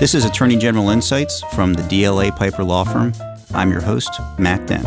This is Attorney General Insights from the DLA Piper Law Firm. I'm your host, Matt Den.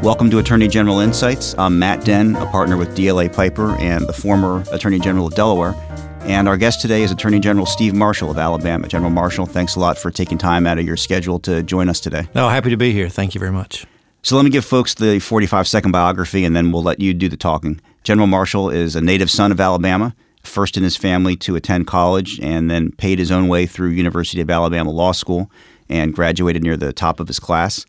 Welcome to Attorney General Insights. I'm Matt Den, a partner with DLA Piper and the former Attorney General of Delaware. And our guest today is Attorney General Steve Marshall of Alabama. General Marshall, thanks a lot for taking time out of your schedule to join us today. No, happy to be here. Thank you very much. So let me give folks the 45-second biography, and then we'll let you do the talking. General Marshall is a native son of Alabama, first in his family to attend college, and then paid his own way through University of Alabama Law School and graduated near the top of his class.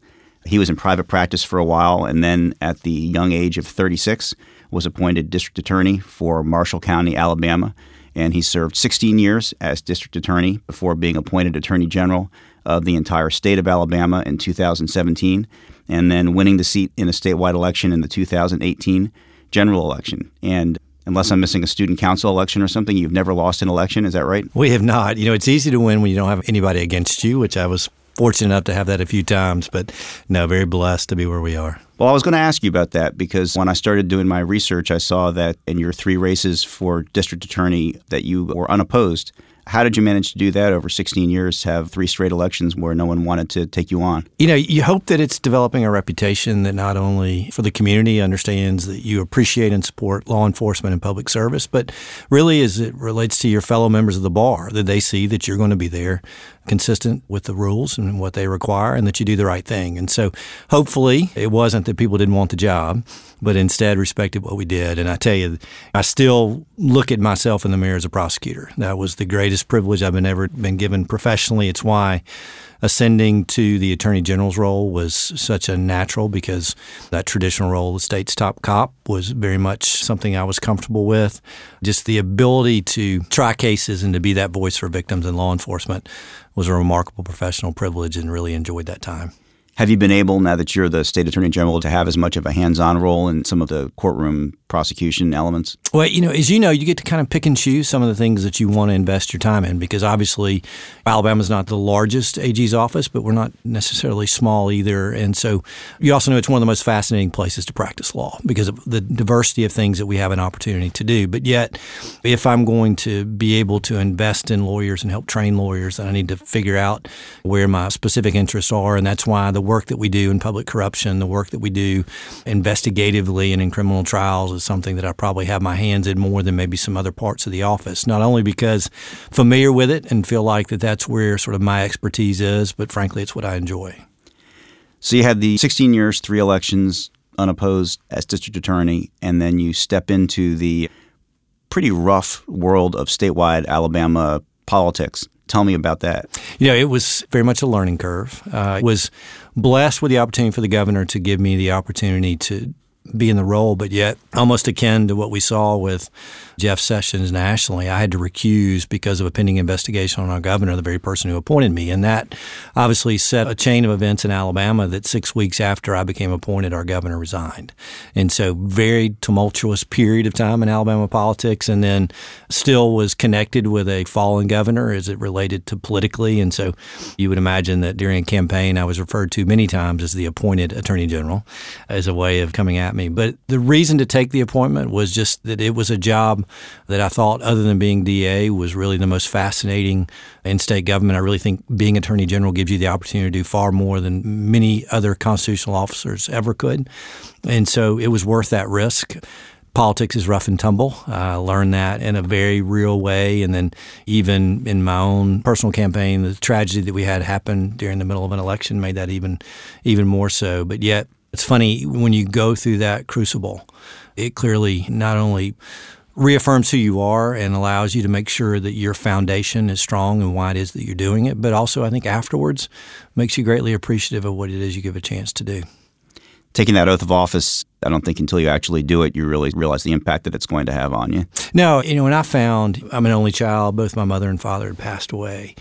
He was in private practice for a while, and then at the young age of 36, was appointed district attorney for Marshall County, Alabama, and he served 16 years as district attorney before being appointed attorney general of the entire state of Alabama in 2017, and then winning the seat in a statewide election in the 2018 general election. And unless I'm missing a student council election or something, you've never lost an election. Is that right? We have not. You know, it's easy to win when you don't have anybody against you, which I was fortunate enough to have that a few times, but no, very blessed to be where we are. Well, I was going to ask you about that because when I started doing my research, I saw that in your three races for district attorney that you were unopposed. How did you manage to do that over 16 years, have three straight elections where no one wanted to take you on? You know, you hope that it's developing a reputation that not only for the community understands that you appreciate and support law enforcement and public service, but really as it relates to your fellow members of the bar, that they see that you're going to be there consistent with the rules and what they require and that you do the right thing. And so hopefully it wasn't that people didn't want the job, but instead respected what we did. And I tell you, I still look at myself in the mirror as a prosecutor. That was the greatest privilege I've ever been given professionally. It's why ascending to the attorney general's role was such a natural, because that traditional role, the state's top cop, was very much something I was comfortable with. Just the ability to try cases and to be that voice for victims in law enforcement was a remarkable professional privilege, and really enjoyed that time. Have you been able, now that you're the state attorney general, to have as much of a hands-on role in some of the courtroom prosecution elements? Well, you know, as you know, you get to kind of pick and choose some of the things that you want to invest your time in, because obviously Alabama's not the largest AG's office, but we're not necessarily small either. And so you also know it's one of the most fascinating places to practice law because of the diversity of things that we have an opportunity to do. But yet, if I'm going to be able to invest in lawyers and help train lawyers, then I need to figure out where my specific interests are, and that's why the work that we do in public corruption, the work that we do investigatively and in criminal trials is something that I probably have my hands in more than maybe some other parts of the office, not only because I'm familiar with it and feel like that's where sort of my expertise is, but frankly, it's what I enjoy. So you had the 16 years, three elections, unopposed as district attorney, and then you step into the pretty rough world of statewide Alabama politics. Tell me about that. You know, it was very much a learning curve. I was blessed with the opportunity for the governor to give me the opportunity to be in the role, but yet almost akin to what we saw with Jeff Sessions nationally, I had to recuse because of a pending investigation on our governor, the very person who appointed me. And that obviously set a chain of events in Alabama that 6 weeks after I became appointed, our governor resigned. And so very tumultuous period of time in Alabama politics, and then still was connected with a fallen governor as it related to politically. And so you would imagine that during a campaign, I was referred to many times as the appointed attorney general as a way of coming at me. But the reason to take the appointment was just that it was a job that I thought, other than being DA, was really the most fascinating in state government. I really think being attorney general gives you the opportunity to do far more than many other constitutional officers ever could. And so it was worth that risk. Politics is rough and tumble. I learned that in a very real way. And then even in my own personal campaign, the tragedy that we had happen during the middle of an election made that even more so. But yet, it's funny, when you go through that crucible, it clearly not only reaffirms who you are and allows you to make sure that your foundation is strong and why it is that you're doing it, but also I think afterwards makes you greatly appreciative of what it is you give a chance to do. Taking that oath of office, I don't think until you actually do it, you really realize the impact that it's going to have on you. No, you know, when I found I'm an only child, both my mother and father had passed away.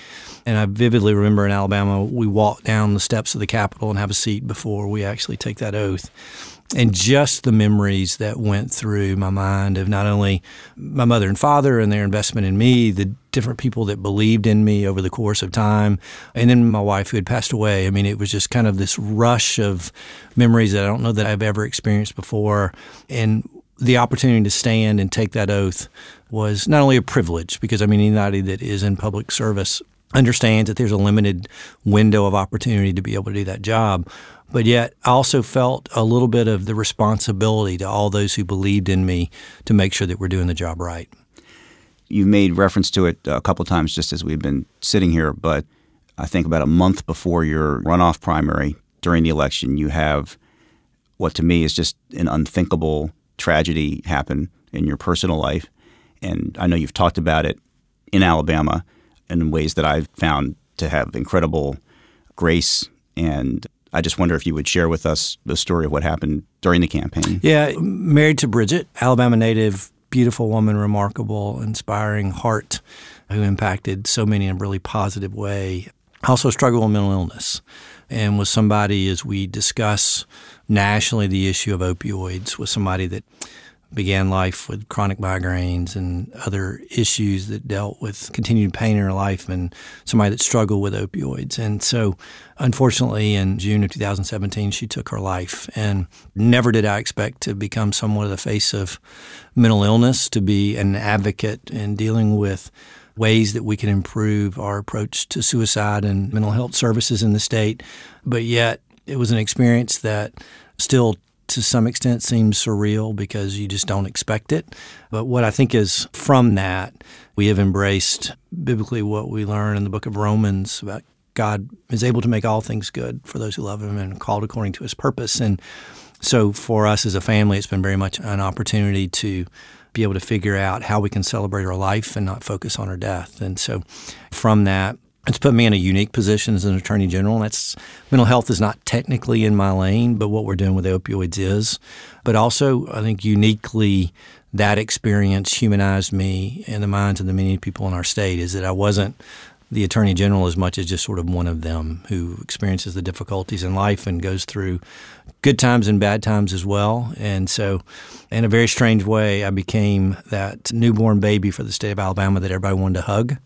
And I vividly remember in Alabama, we walk down the steps of the Capitol and have a seat before we actually take that oath. And just the memories that went through my mind of not only my mother and father and their investment in me, the different people that believed in me over the course of time, and then my wife who had passed away. I mean, it was just kind of this rush of memories that I don't know that I've ever experienced before. And the opportunity to stand and take that oath was not only a privilege, because I mean, anybody that is in public service understands that there's a limited window of opportunity to be able to do that job. But yet I also felt a little bit of the responsibility to all those who believed in me to make sure that we're doing the job right. You've made reference to it a couple of times just as we've been sitting here, but I think about a month before your runoff primary during the election, you have what to me is just an unthinkable tragedy happen in your personal life. And I know you've talked about it in Alabama in ways that I've found to have incredible grace. And I just wonder if you would share with us the story of what happened during the campaign. Yeah, married to Bridget, Alabama native, beautiful woman, remarkable, inspiring heart, who impacted so many in a really positive way. Also struggled with mental illness and was somebody, as we discuss nationally the issue of opioids, was somebody that began life with chronic migraines and other issues that dealt with continued pain in her life, and somebody that struggled with opioids. And so, unfortunately, in June of 2017, she took her life. And never did I expect to become somewhat of the face of mental illness, to be an advocate in dealing with ways that we can improve our approach to suicide and mental health services in the state. But yet, it was an experience that still to some extent seems surreal because you just don't expect it. But what I think is from that, we have embraced biblically what we learn in the book of Romans about God is able to make all things good for those who love him and called according to his purpose. And so for us as a family, it's been very much an opportunity to be able to figure out how we can celebrate her life and not focus on her death. And so from that, it's put me in a unique position as an attorney general. And that's mental health is not technically in my lane, but what we're doing with opioids is. But also, I think uniquely, that experience humanized me in the minds of the many people in our state, is that I wasn't the attorney general as much as just sort of one of them who experiences the difficulties in life and goes through good times and bad times as well. And so in a very strange way, I became that newborn baby for the state of Alabama that everybody wanted to hug.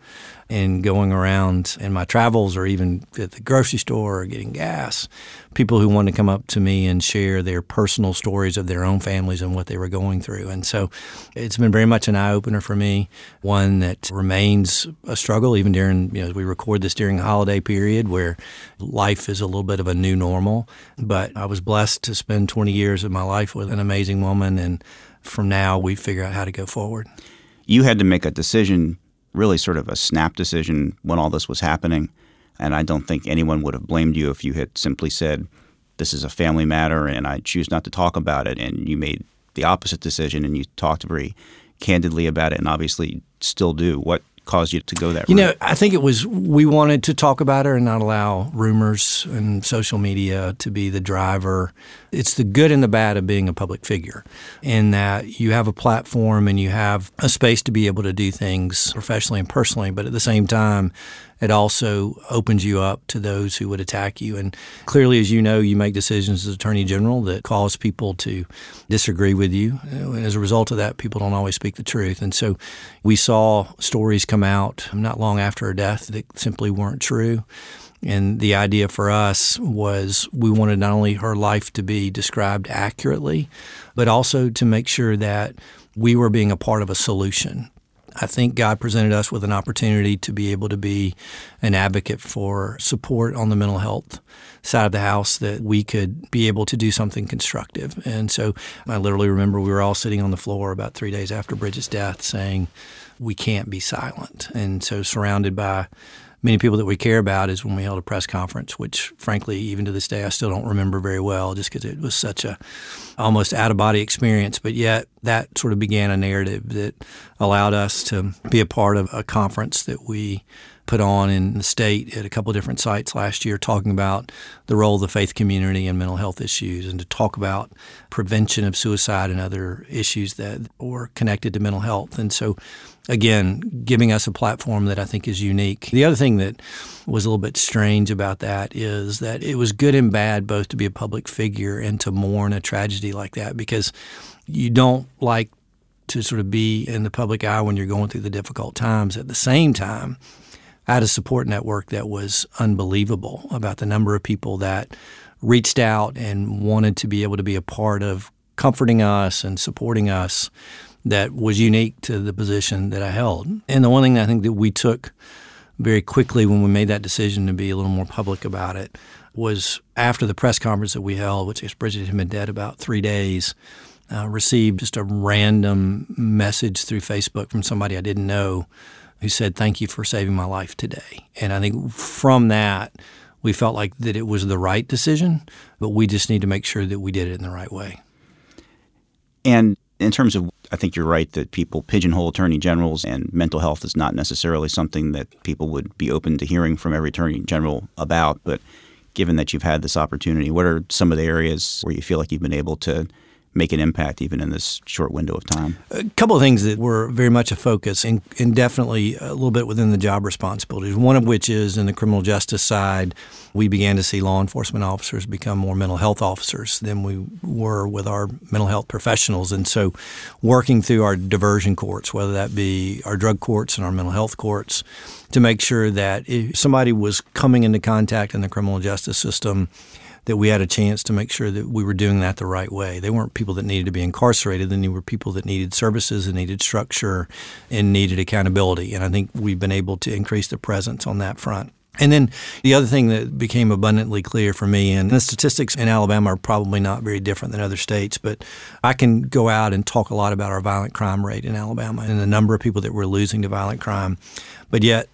And going around in my travels or even at the grocery store or getting gas, people who wanted to come up to me and share their personal stories of their own families and what they were going through. And so it's been very much an eye-opener for me, one that remains a struggle even during, as we record this during a holiday period where life is a little bit of a new normal. But I was blessed to spend 20 years of my life with an amazing woman, and from now we figure out how to go forward. You had to make a decision, really sort of a snap decision when all this was happening. And I don't think anyone would have blamed you if you had simply said, this is a family matter and I choose not to talk about it. And you made the opposite decision and you talked very candidly about it and obviously still do. What caused you to go that route? You know, I think it was we wanted to talk about her and not allow rumors and social media to be the driver. It's the good and the bad of being a public figure in that you have a platform and you have a space to be able to do things professionally and personally, but at the same time, it also opens you up to those who would attack you. And clearly, as you know, you make decisions as Attorney General that cause people to disagree with you. And as a result of that, people don't always speak the truth. And so we saw stories come out not long after her death that simply weren't true. And the idea for us was we wanted not only her life to be described accurately, but also to make sure that we were being a part of a solution. I think God presented us with an opportunity to be able to be an advocate for support on the mental health side of the house, that we could be able to do something constructive. And so I literally remember we were all sitting on the floor about 3 days after Bridget's death saying, we can't be silent. And so surrounded by many people that we care about is when we held a press conference, which frankly, even to this day, I still don't remember very well just because it was such a almost out-of-body experience. But yet that sort of began a narrative that allowed us to be a part of a conference that we put on in the state at a couple of different sites last year, talking about the role of the faith community and mental health issues, and to talk about prevention of suicide and other issues that were connected to mental health. And so again, giving us a platform that I think is unique. The other thing that was a little bit strange about that is that it was good and bad both to be a public figure and to mourn a tragedy like that, because you don't like to sort of be in the public eye when you're going through the difficult times. At the same time, I had a support network that was unbelievable about the number of people that reached out and wanted to be able to be a part of comforting us and supporting us. That was unique to the position that I held. And the one thing that I think that we took very quickly when we made that decision to be a little more public about it was after the press conference that we held, which is Bridget had been dead about 3 days, received just a random message through Facebook from somebody I didn't know who said, "Thank you for saving my life today." And I think from that, we felt like that it was the right decision, but we just need to make sure that we did it in the right way. And in terms of, I think you're right that people pigeonhole attorney generals, and mental health is not necessarily something that people would be open to hearing from every attorney general about. But given that you've had this opportunity, what are some of the areas where you feel like you've been able to make an impact even in this short window of time? A couple of things that were very much a focus and definitely a little bit within the job responsibilities, one of which is in the criminal justice side, we began to see law enforcement officers become more mental health officers than we were with our mental health professionals. And so working through our diversion courts, whether that be our drug courts and our mental health courts, to make sure that if somebody was coming into contact in the criminal justice system, that we had a chance to make sure that we were doing that the right way. They weren't people that needed to be incarcerated. They were people that needed services and needed structure and needed accountability. And I think we've been able to increase the presence on that front. And then the other thing that became abundantly clear for me, and the statistics in Alabama are probably not very different than other states, but I can go out and talk a lot about our violent crime rate in Alabama and the number of people that we're losing to violent crime, but yet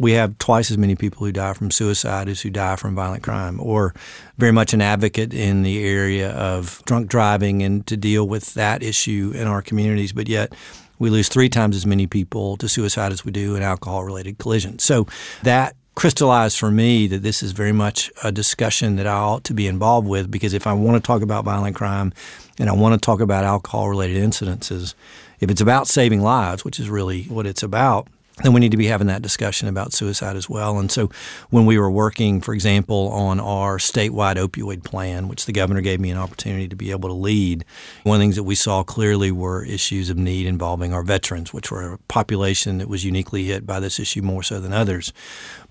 we have twice as many people who die from suicide as who die from violent crime, or very much an advocate in the area of drunk driving and to deal with that issue in our communities. But yet we lose 3 times as many people to suicide as we do in alcohol-related collisions. So that crystallized for me that this is very much a discussion that I ought to be involved with, because if I want to talk about violent crime and I want to talk about alcohol-related incidences, if it's about saving lives, which is really what it's about, then we need to be having that discussion about suicide as well. And so when we were working, for example, on our statewide opioid plan, which the governor gave me an opportunity to be able to lead, one of the things that we saw clearly were issues of need involving our veterans, which were a population that was uniquely hit by this issue more so than others.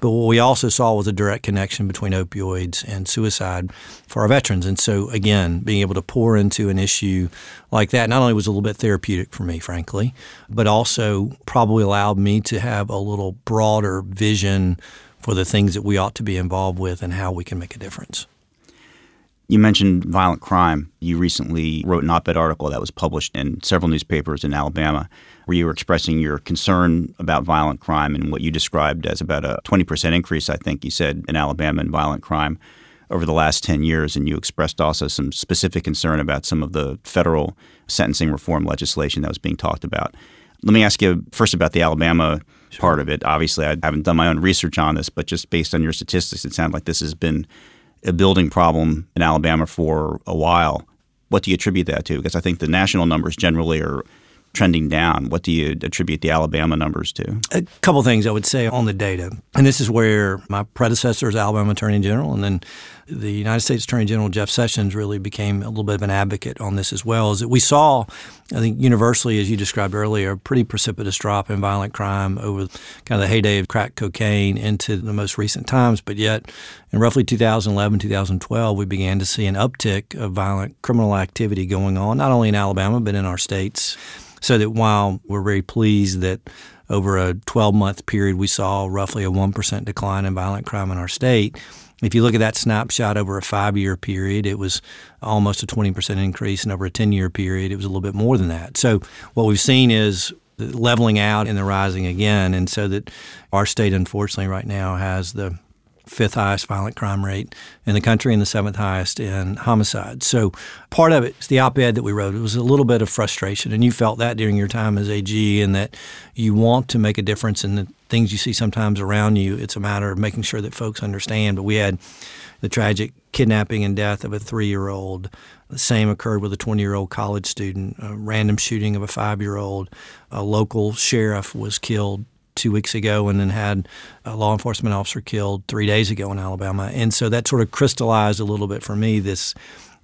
But what we also saw was a direct connection between opioids and suicide for our veterans. And so, again, being able to pour into an issue like that not only was a little bit therapeutic for me, frankly, but also probably allowed me to have a little broader vision for the things that we ought to be involved with and how we can make a difference. You mentioned violent crime. You recently wrote an op-ed article that was published in several newspapers in Alabama where you were expressing your concern about violent crime and what you described as about a 20% increase, I think you said, in Alabama in violent crime over the last 10 years. And you expressed also some specific concern about some of the federal sentencing reform legislation that was being talked about. Let me ask you first about the Alabama part of it. Obviously, I haven't done my own research on this, but just based on your statistics, it sounds like this has been a building problem in Alabama for a while. What do you attribute that to? Because I think the national numbers generally are trending down. What do you attribute the Alabama numbers to? A couple things I would say on the data. And this is where my predecessor as Alabama Attorney General and then the United States Attorney General Jeff Sessions really became a little bit of an advocate on this as well, is that we saw, I think universally, as you described earlier, a pretty precipitous drop in violent crime over kind of the heyday of crack cocaine into the most recent times. But yet in roughly 2011, 2012, we began to see an uptick of violent criminal activity going on, not only in Alabama, but in our states. So that while we're very pleased that over a 12-month period we saw roughly a 1% decline in violent crime in our state, if you look at that snapshot over a 5-year period, it was almost a 20% increase, and over a 10-year period, it was a little bit more than that. So what we've seen is the leveling out and the rising again, and so that our state, unfortunately, right now has the 5th highest violent crime rate in the country and the 7th highest in homicide. So part of it is the op-ed that we wrote. It was a little bit of frustration, and you felt that during your time as AG, and that you want to make a difference in the things you see sometimes around you. It's a matter of making sure that folks understand. But we had the tragic kidnapping and death of a 3-year-old. The same occurred with a 20-year-old college student, a random shooting of a 5-year-old. A local sheriff was killed 2 weeks ago and then had a law enforcement officer killed 3 days ago in Alabama. And so that sort of crystallized a little bit for me this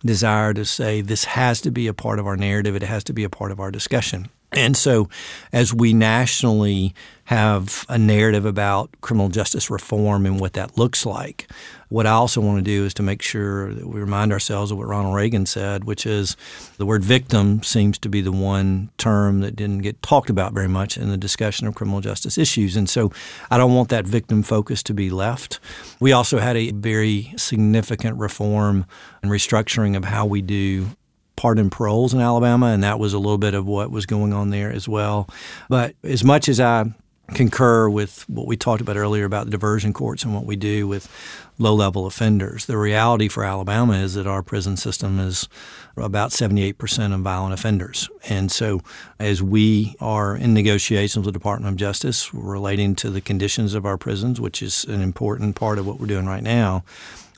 desire to say this has to be a part of our narrative. It has to be a part of our discussion. And so as we nationally have a narrative about criminal justice reform and what that looks like, what I also want to do is to make sure that we remind ourselves of what Ronald Reagan said, which is the word victim seems to be the one term that didn't get talked about very much in the discussion of criminal justice issues. And so I don't want that victim focus to be left. We also had a very significant reform and restructuring of how we do pardon paroles in Alabama, and that was a little bit of what was going on there as well. But as much as I concur with what we talked about earlier about the diversion courts and what we do with low-level offenders, the reality for Alabama is that our prison system is about 78% of violent offenders. And so as we are in negotiations with the Department of Justice relating to the conditions of our prisons, which is an important part of what we're doing right now,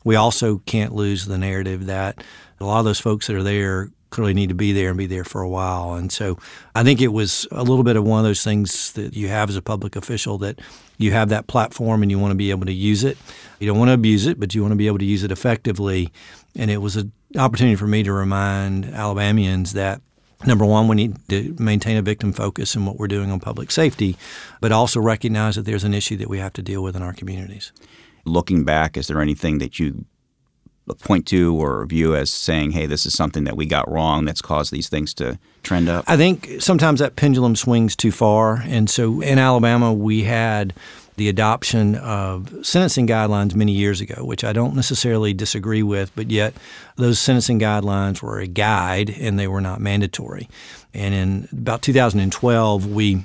we also can't lose the narrative that a lot of those folks that are there clearly need to be there and be there for a while. And so I think it was a little bit of one of those things that you have as a public official, that you have that platform and you want to be able to use it. You don't want to abuse it, but you want to be able to use it effectively. And it was an opportunity for me to remind Alabamians that, number one, we need to maintain a victim focus in what we're doing on public safety, but also recognize that there's an issue that we have to deal with in our communities. Looking back, is there anything that you point to or view as saying, hey, this is something that we got wrong that's caused these things to trend up? I think sometimes that pendulum swings too far. And so in Alabama, we had the adoption of sentencing guidelines many years ago, which I don't necessarily disagree with, but yet those sentencing guidelines were a guide and they were not mandatory. And in about 2012, we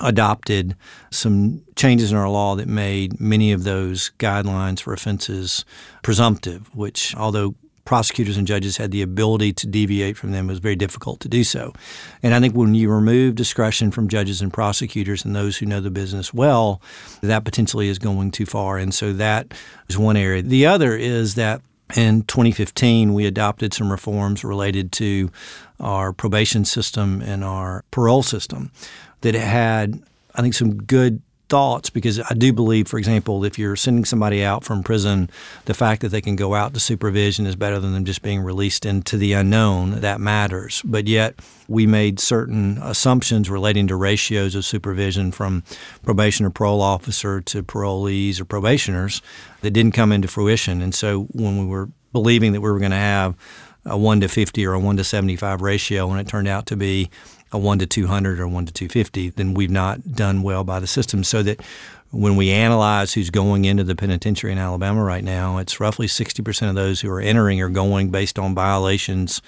adopted some changes in our law that made many of those guidelines for offenses presumptive, which, although prosecutors and judges had the ability to deviate from them, it was very difficult to do so. And I think when you remove discretion from judges and prosecutors and those who know the business well, that potentially is going too far. And so that is one area. The other is that in 2015, we adopted some reforms related to our probation system and our parole system that had, I think, some good thoughts, because I do believe, for example, if you're sending somebody out from prison, the fact that they can go out to supervision is better than them just being released into the unknown. That matters. But yet we made certain assumptions relating to ratios of supervision from probation or parole officer to parolees or probationers that didn't come into fruition. And so when we were believing that we were going to have a 1-50 or a 1-75 ratio, when it turned out to be a 1-200 or 1-250, then we've not done well by the system. So that when we analyze who's going into the penitentiary in Alabama right now, it's roughly 60% of those who are entering are going based on violations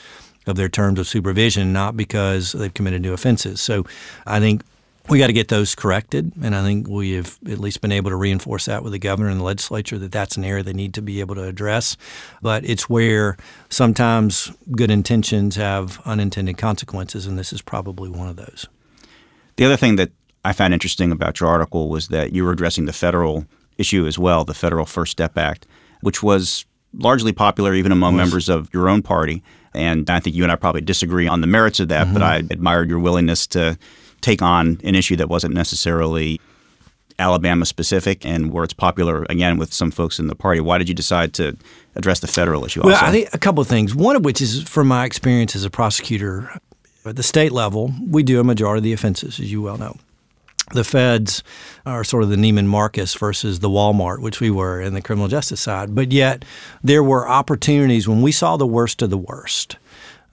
of their terms of supervision, not because they've committed new offenses. So I think we got to get those corrected, and I think we have at least been able to reinforce that with the governor and the legislature, that that's an area they need to be able to address. But it's where sometimes good intentions have unintended consequences, and this is probably one of those. The other thing that I found interesting about your article was that you were addressing the federal issue as well, the Federal First Step Act, which was largely popular even among members of your own party. And I think you and I probably disagree on the merits of that, but I admired your willingness to take on an issue that wasn't necessarily Alabama-specific and where it's popular, again, with some folks in the party. Why did you decide to address the federal issue also? Well, I think a couple of things, one of which is from my experience as a prosecutor at the state level. We do a majority of the offenses, as you well know. The feds are sort of the Neiman Marcus versus the Walmart, which we were in the criminal justice side. But yet there were opportunities when we saw the worst of the worst.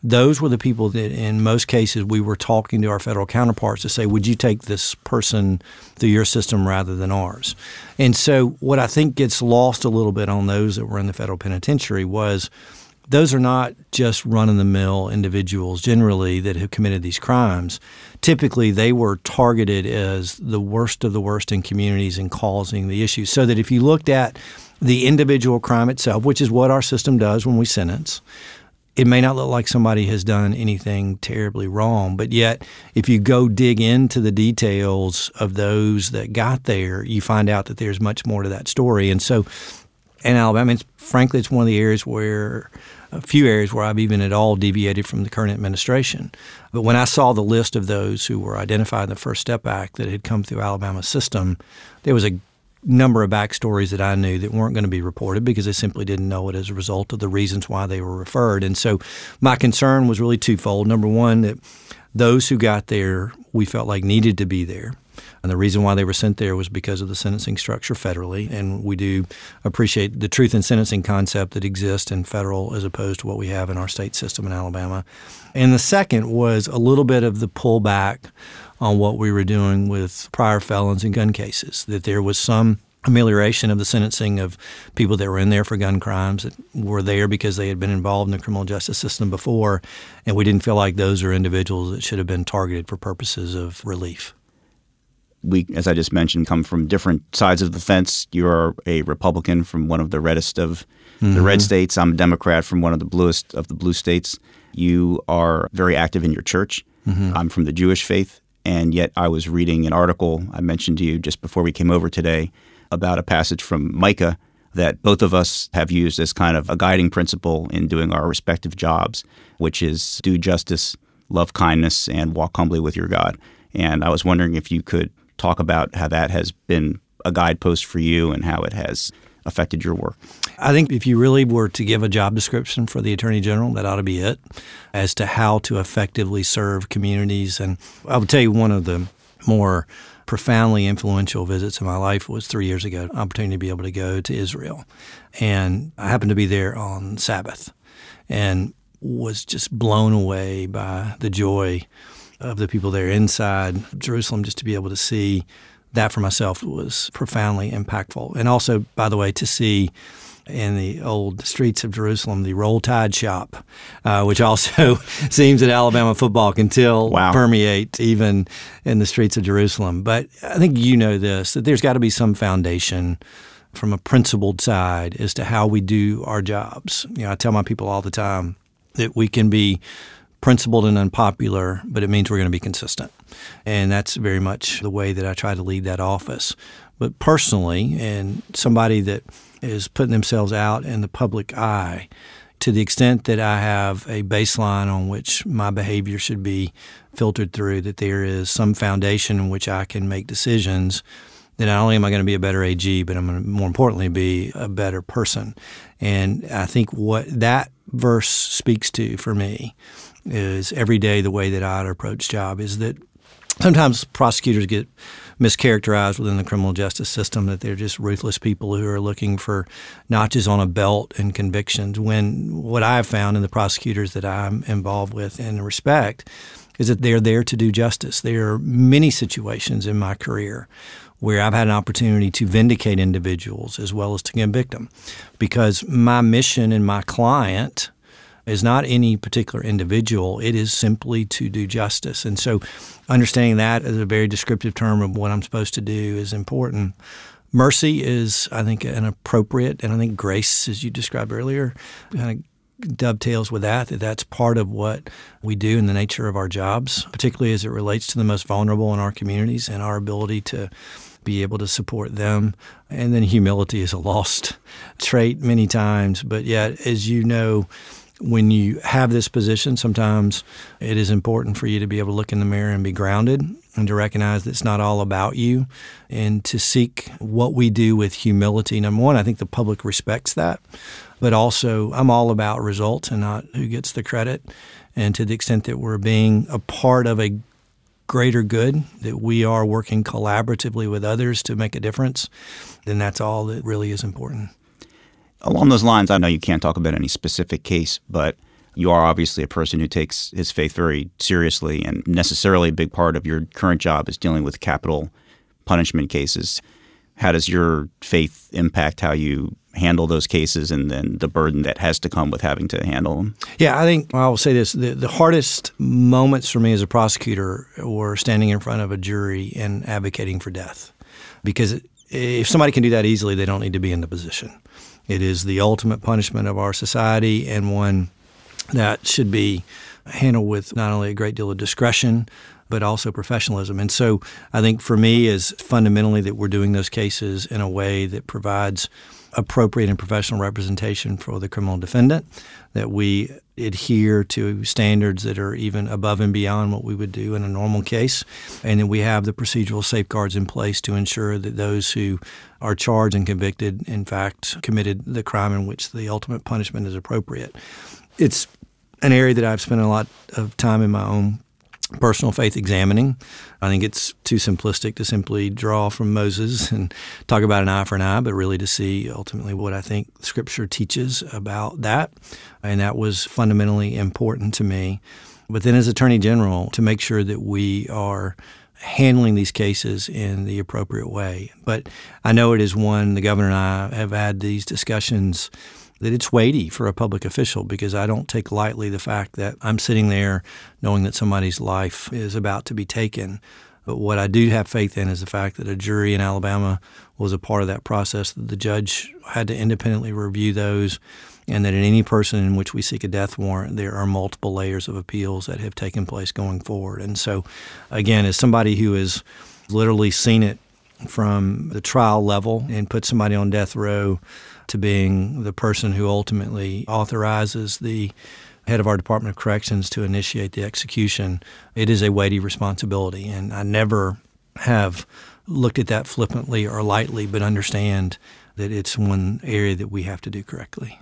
Those were the people that in most cases we were talking to our federal counterparts to say, would you take this person through your system rather than ours? And so what I think gets lost a little bit on those that were in the federal penitentiary was those are not just run-of-the-mill individuals generally that have committed these crimes. Typically, they were targeted as the worst of the worst in communities and causing the issues. So that if you looked at the individual crime itself, which is what our system does when we sentence, it may not look like somebody has done anything terribly wrong, but yet if you go dig into the details of those that got there, you find out that there's much more to that story. And so in Alabama, frankly, it's one of the areas where a few areas where I've even at all deviated from the current administration. But when I saw the list of those who were identified in the First Step Act that had come through Alabama's system, there was a number of backstories that I knew that weren't going to be reported because they simply didn't know it as a result of the reasons why they were referred. And so my concern was really twofold. Number one, that Those who got there, we felt like needed to be there. And the reason why they were sent there was because of the sentencing structure federally. And we do appreciate the truth in sentencing concept that exists in federal as opposed to what we have in our state system in Alabama. And the second was a little bit of the pullback on what we were doing with prior felons and gun cases, that there was some amelioration of the sentencing of people that were in there for gun crimes that were there because they had been involved in the criminal justice system before, and we didn't feel like those are individuals that should have been targeted for purposes of relief. We, as I just mentioned, come from different sides of the fence. You're a Republican from one of the reddest of the red states. I'm a Democrat from one of the bluest of the blue states. You are very active in your church. I'm from the Jewish faith. And yet I was reading an article I mentioned to you just before we came over today about a passage from Micah that both of us have used as kind of a guiding principle in doing our respective jobs, which is do justice, love kindness, and walk humbly with your God. And I was wondering if you could talk about how that has been a guidepost for you and how it has affected your work. I think if you really were to give a job description for the Attorney General, that ought to be it, as to how to effectively serve communities. And I would tell you one of the more profoundly influential visits in my life was 3 years ago, an opportunity to be able to go to Israel. And I happened to be there on Sabbath and was just blown away by the joy of the people there inside Jerusalem, just to be able to see that for myself was profoundly impactful. And also, by the way, to see in the old streets of Jerusalem the Roll Tide shop, which also seems that Alabama football can permeate even in the streets of Jerusalem. But I think you know this, that there's got to be some foundation from a principled side as to how we do our jobs. You know, I tell my people all the time that we can be principled and unpopular, but it means we're going to be consistent. And that's very much the way that I try to lead that office. But personally, and somebody that is putting themselves out in the public eye, to the extent that I have a baseline on which my behavior should be filtered through, that there is some foundation in which I can make decisions, then not only am I going to be a better AG, but I'm going to, more importantly, be a better person. And I think what that verse speaks to for me is every day the way that I'd approach job is that sometimes prosecutors get mischaracterized within the criminal justice system, that they're just ruthless people who are looking for notches on a belt and convictions, when what I've found in the prosecutors that I'm involved with and respect is that they're there to do justice. There are many situations in my career where I've had an opportunity to vindicate individuals as well as to convict them, because my mission and my client is not any particular individual. It is simply to do justice. And so understanding that as a very descriptive term of what I'm supposed to do is important. Mercy is, I think, an appropriate, and I think grace, as you described earlier, kind of dovetails with that, that that's part of what we do in the nature of our jobs, particularly as it relates to the most vulnerable in our communities and our ability to be able to support them. And then humility is a lost trait many times. But yet, as you know, when you have this position, sometimes it is important for you to be able to look in the mirror and be grounded and to recognize that it's not all about you, and to seek what we do with humility. Number one, I think the public respects that, but also I'm all about results and not who gets the credit. And to the extent that we're being a part of a greater good, that we are working collaboratively with others to make a difference, then that's all that really is important. Along those lines, I know you can't talk about any specific case, but you are obviously a person who takes his faith very seriously, and necessarily a big part of your current job is dealing with capital punishment cases. How does your faith impact how you handle those cases and then the burden that has to come with having to handle them? Yeah, I think I will say this. The hardest moments for me as a prosecutor were standing in front of a jury and advocating for death, because if somebody can do that easily, they don't need to be in the position. It is the ultimate punishment of our society, and one that should be handled with not only a great deal of discretion, but also professionalism. And so I think for me is fundamentally that we're doing those cases in a way that provides appropriate and professional representation for the criminal defendant, that we adhere to standards that are even above and beyond what we would do in a normal case, and that we have the procedural safeguards in place to ensure that those who are charged and convicted, in fact, committed the crime in which the ultimate punishment is appropriate. It's an area that I've spent a lot of time in my own personal faith examining. I think it's too simplistic to simply draw from Moses and talk about an eye for an eye, but really to see ultimately what I think Scripture teaches about that. And that was fundamentally important to me. But then as Attorney General, to make sure that we are handling these cases in the appropriate way. But I know it is one, the governor and I have had these discussions, that it's weighty for a public official, because I don't take lightly the fact that I'm sitting there knowing that somebody's life is about to be taken. But what I do have faith in is the fact that a jury in Alabama was a part of that process, that the judge had to independently review those, and that in any person in which we seek a death warrant, there are multiple layers of appeals that have taken place going forward. And so, again, as somebody who has literally seen it from the trial level and put somebody on death row to being the person who ultimately authorizes the head of our Department of Corrections to initiate the execution, it is a weighty responsibility. And I never have looked at that flippantly or lightly, but understand that it's one area that we have to do correctly.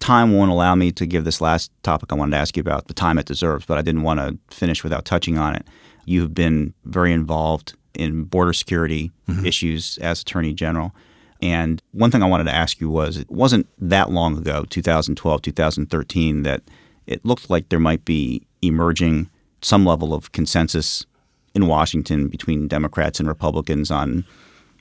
Time won't allow me to give this last topic I wanted to ask you about the time it deserves, but I didn't want to finish without touching on it. You've been very involved in border security issues as Attorney General. And one thing I wanted to ask you was, it wasn't that long ago, 2012, 2013, that it looked like there might be emerging some level of consensus in Washington between Democrats and Republicans on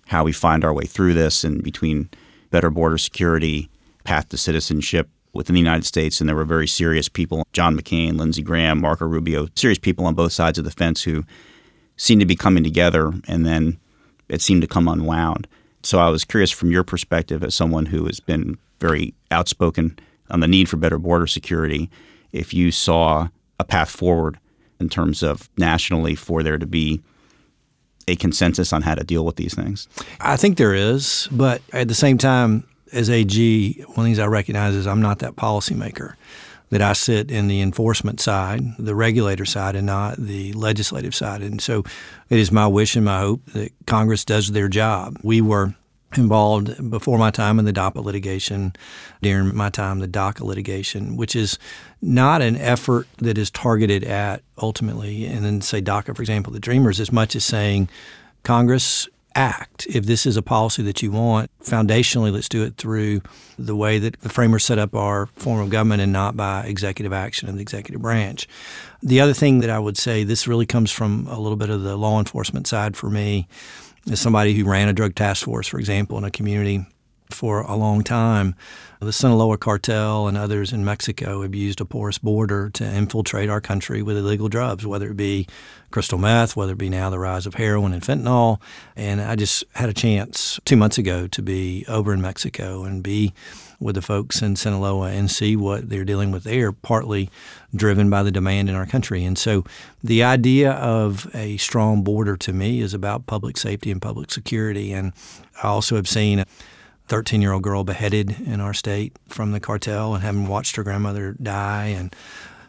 how we find our way through this, and between better border security, path to citizenship within the United States. And there were very serious people, John McCain, Lindsey Graham, Marco Rubio, serious people on both sides of the fence who seemed to be coming together, and then it seemed to come unwound. So I was curious from your perspective as someone who has been very outspoken on the need for better border security, if you saw a path forward in terms of nationally for there to be a consensus on how to deal with these things. I think there is, but at the same time, as AG, one of the things I recognize is I'm not that policymaker, that I sit in the enforcement side, the regulator side, and not the legislative side. And so it is my wish and my hope that Congress does their job. We were involved before my time in the DAPA litigation, during my time the DACA litigation, which is not an effort that is targeted at ultimately, and then say DACA, for example, the Dreamers, as much as saying Congress act. If this is a policy that you want, foundationally, let's do it through the way that the framers set up our form of government and not by executive action in the executive branch. The other thing that I would say, this really comes from a little bit of the law enforcement side for me, as somebody who ran a drug task force, for example, in a community for a long time. The Sinaloa cartel and others in Mexico have used a porous border to infiltrate our country with illegal drugs, whether it be crystal meth, whether it be now the rise of heroin and fentanyl. And I just had a chance 2 months ago to be over in Mexico and be with the folks in Sinaloa and see what they're dealing with there, partly driven by the demand in our country. And so the idea of a strong border to me is about public safety and public security. And I also have seen a 13-year-old girl beheaded in our state from the cartel, and having watched her grandmother die, and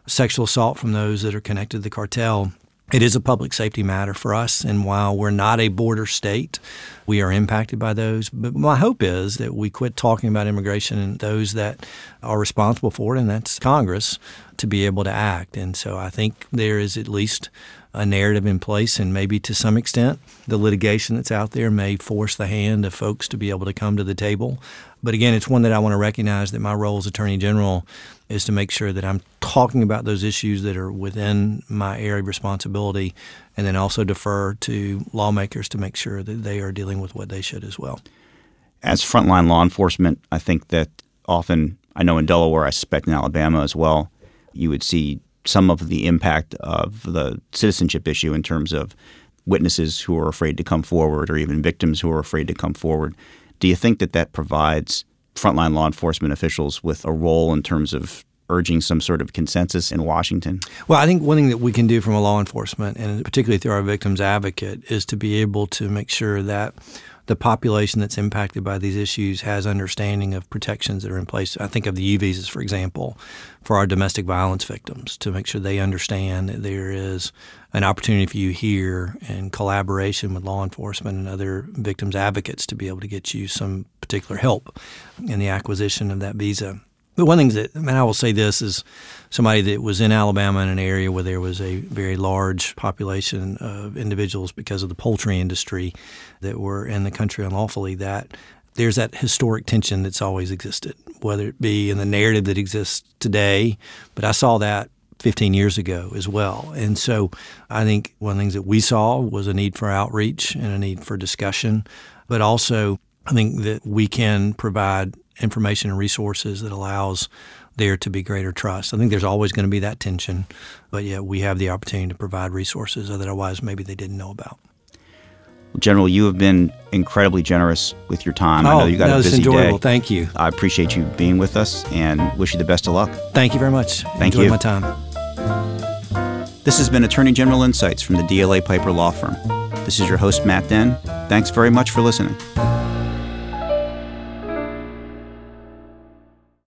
sexual assault from those that are connected to the cartel. It is a public safety matter for us, and while we're not a border state, we are impacted by those. But my hope is that we quit talking about immigration and those that are responsible for it, and that's Congress, to be able to act. And so I think there is at least a narrative in place, and maybe to some extent the litigation that's out there may force the hand of folks to be able to come to the table. But again, it's one that I want to recognize that my role as Attorney General is to make sure that I'm talking about those issues that are within my area of responsibility, and then also defer to lawmakers to make sure that they are dealing with what they should as well. As frontline law enforcement, I think that often, I know in Delaware, I suspect in Alabama as well, you would see some of the impact of the citizenship issue in terms of witnesses who are afraid to come forward, or even victims who are afraid to come forward. Do you think that that provides frontline law enforcement officials with a role in terms of urging some sort of consensus in Washington? Well, I think one thing that we can do from a law enforcement, and particularly through our victims advocate, is to be able to make sure that the population that's impacted by these issues has understanding of protections that are in place. I think of the U visas, for example, for our domestic violence victims, to make sure they understand that there is an opportunity for you here in collaboration with law enforcement and other victims advocates to be able to get you some particular help in the acquisition of that visa. The one thing that, and I will say this, is somebody that was in Alabama in an area where there was a very large population of individuals because of the poultry industry that were in the country unlawfully, that there's that historic tension that's always existed, whether it be in the narrative that exists today. But I saw that 15 years ago as well. And so I think one of the things that we saw was a need for outreach and a need for discussion. But also I think that we can provide information and resources that allows there to be greater trust. I think there's always going to be that tension, but yet we have the opportunity to provide resources that otherwise maybe they didn't know about. Well, General, you have been incredibly generous with your time. I know you got a busy day. Thank you. I appreciate you being with us and wish you the best of luck. Thank you very much. Thank you. Enjoyed my time. This has been Attorney General Insights from the DLA Piper Law Firm. This is your host, Matt Den. Thanks very much for listening.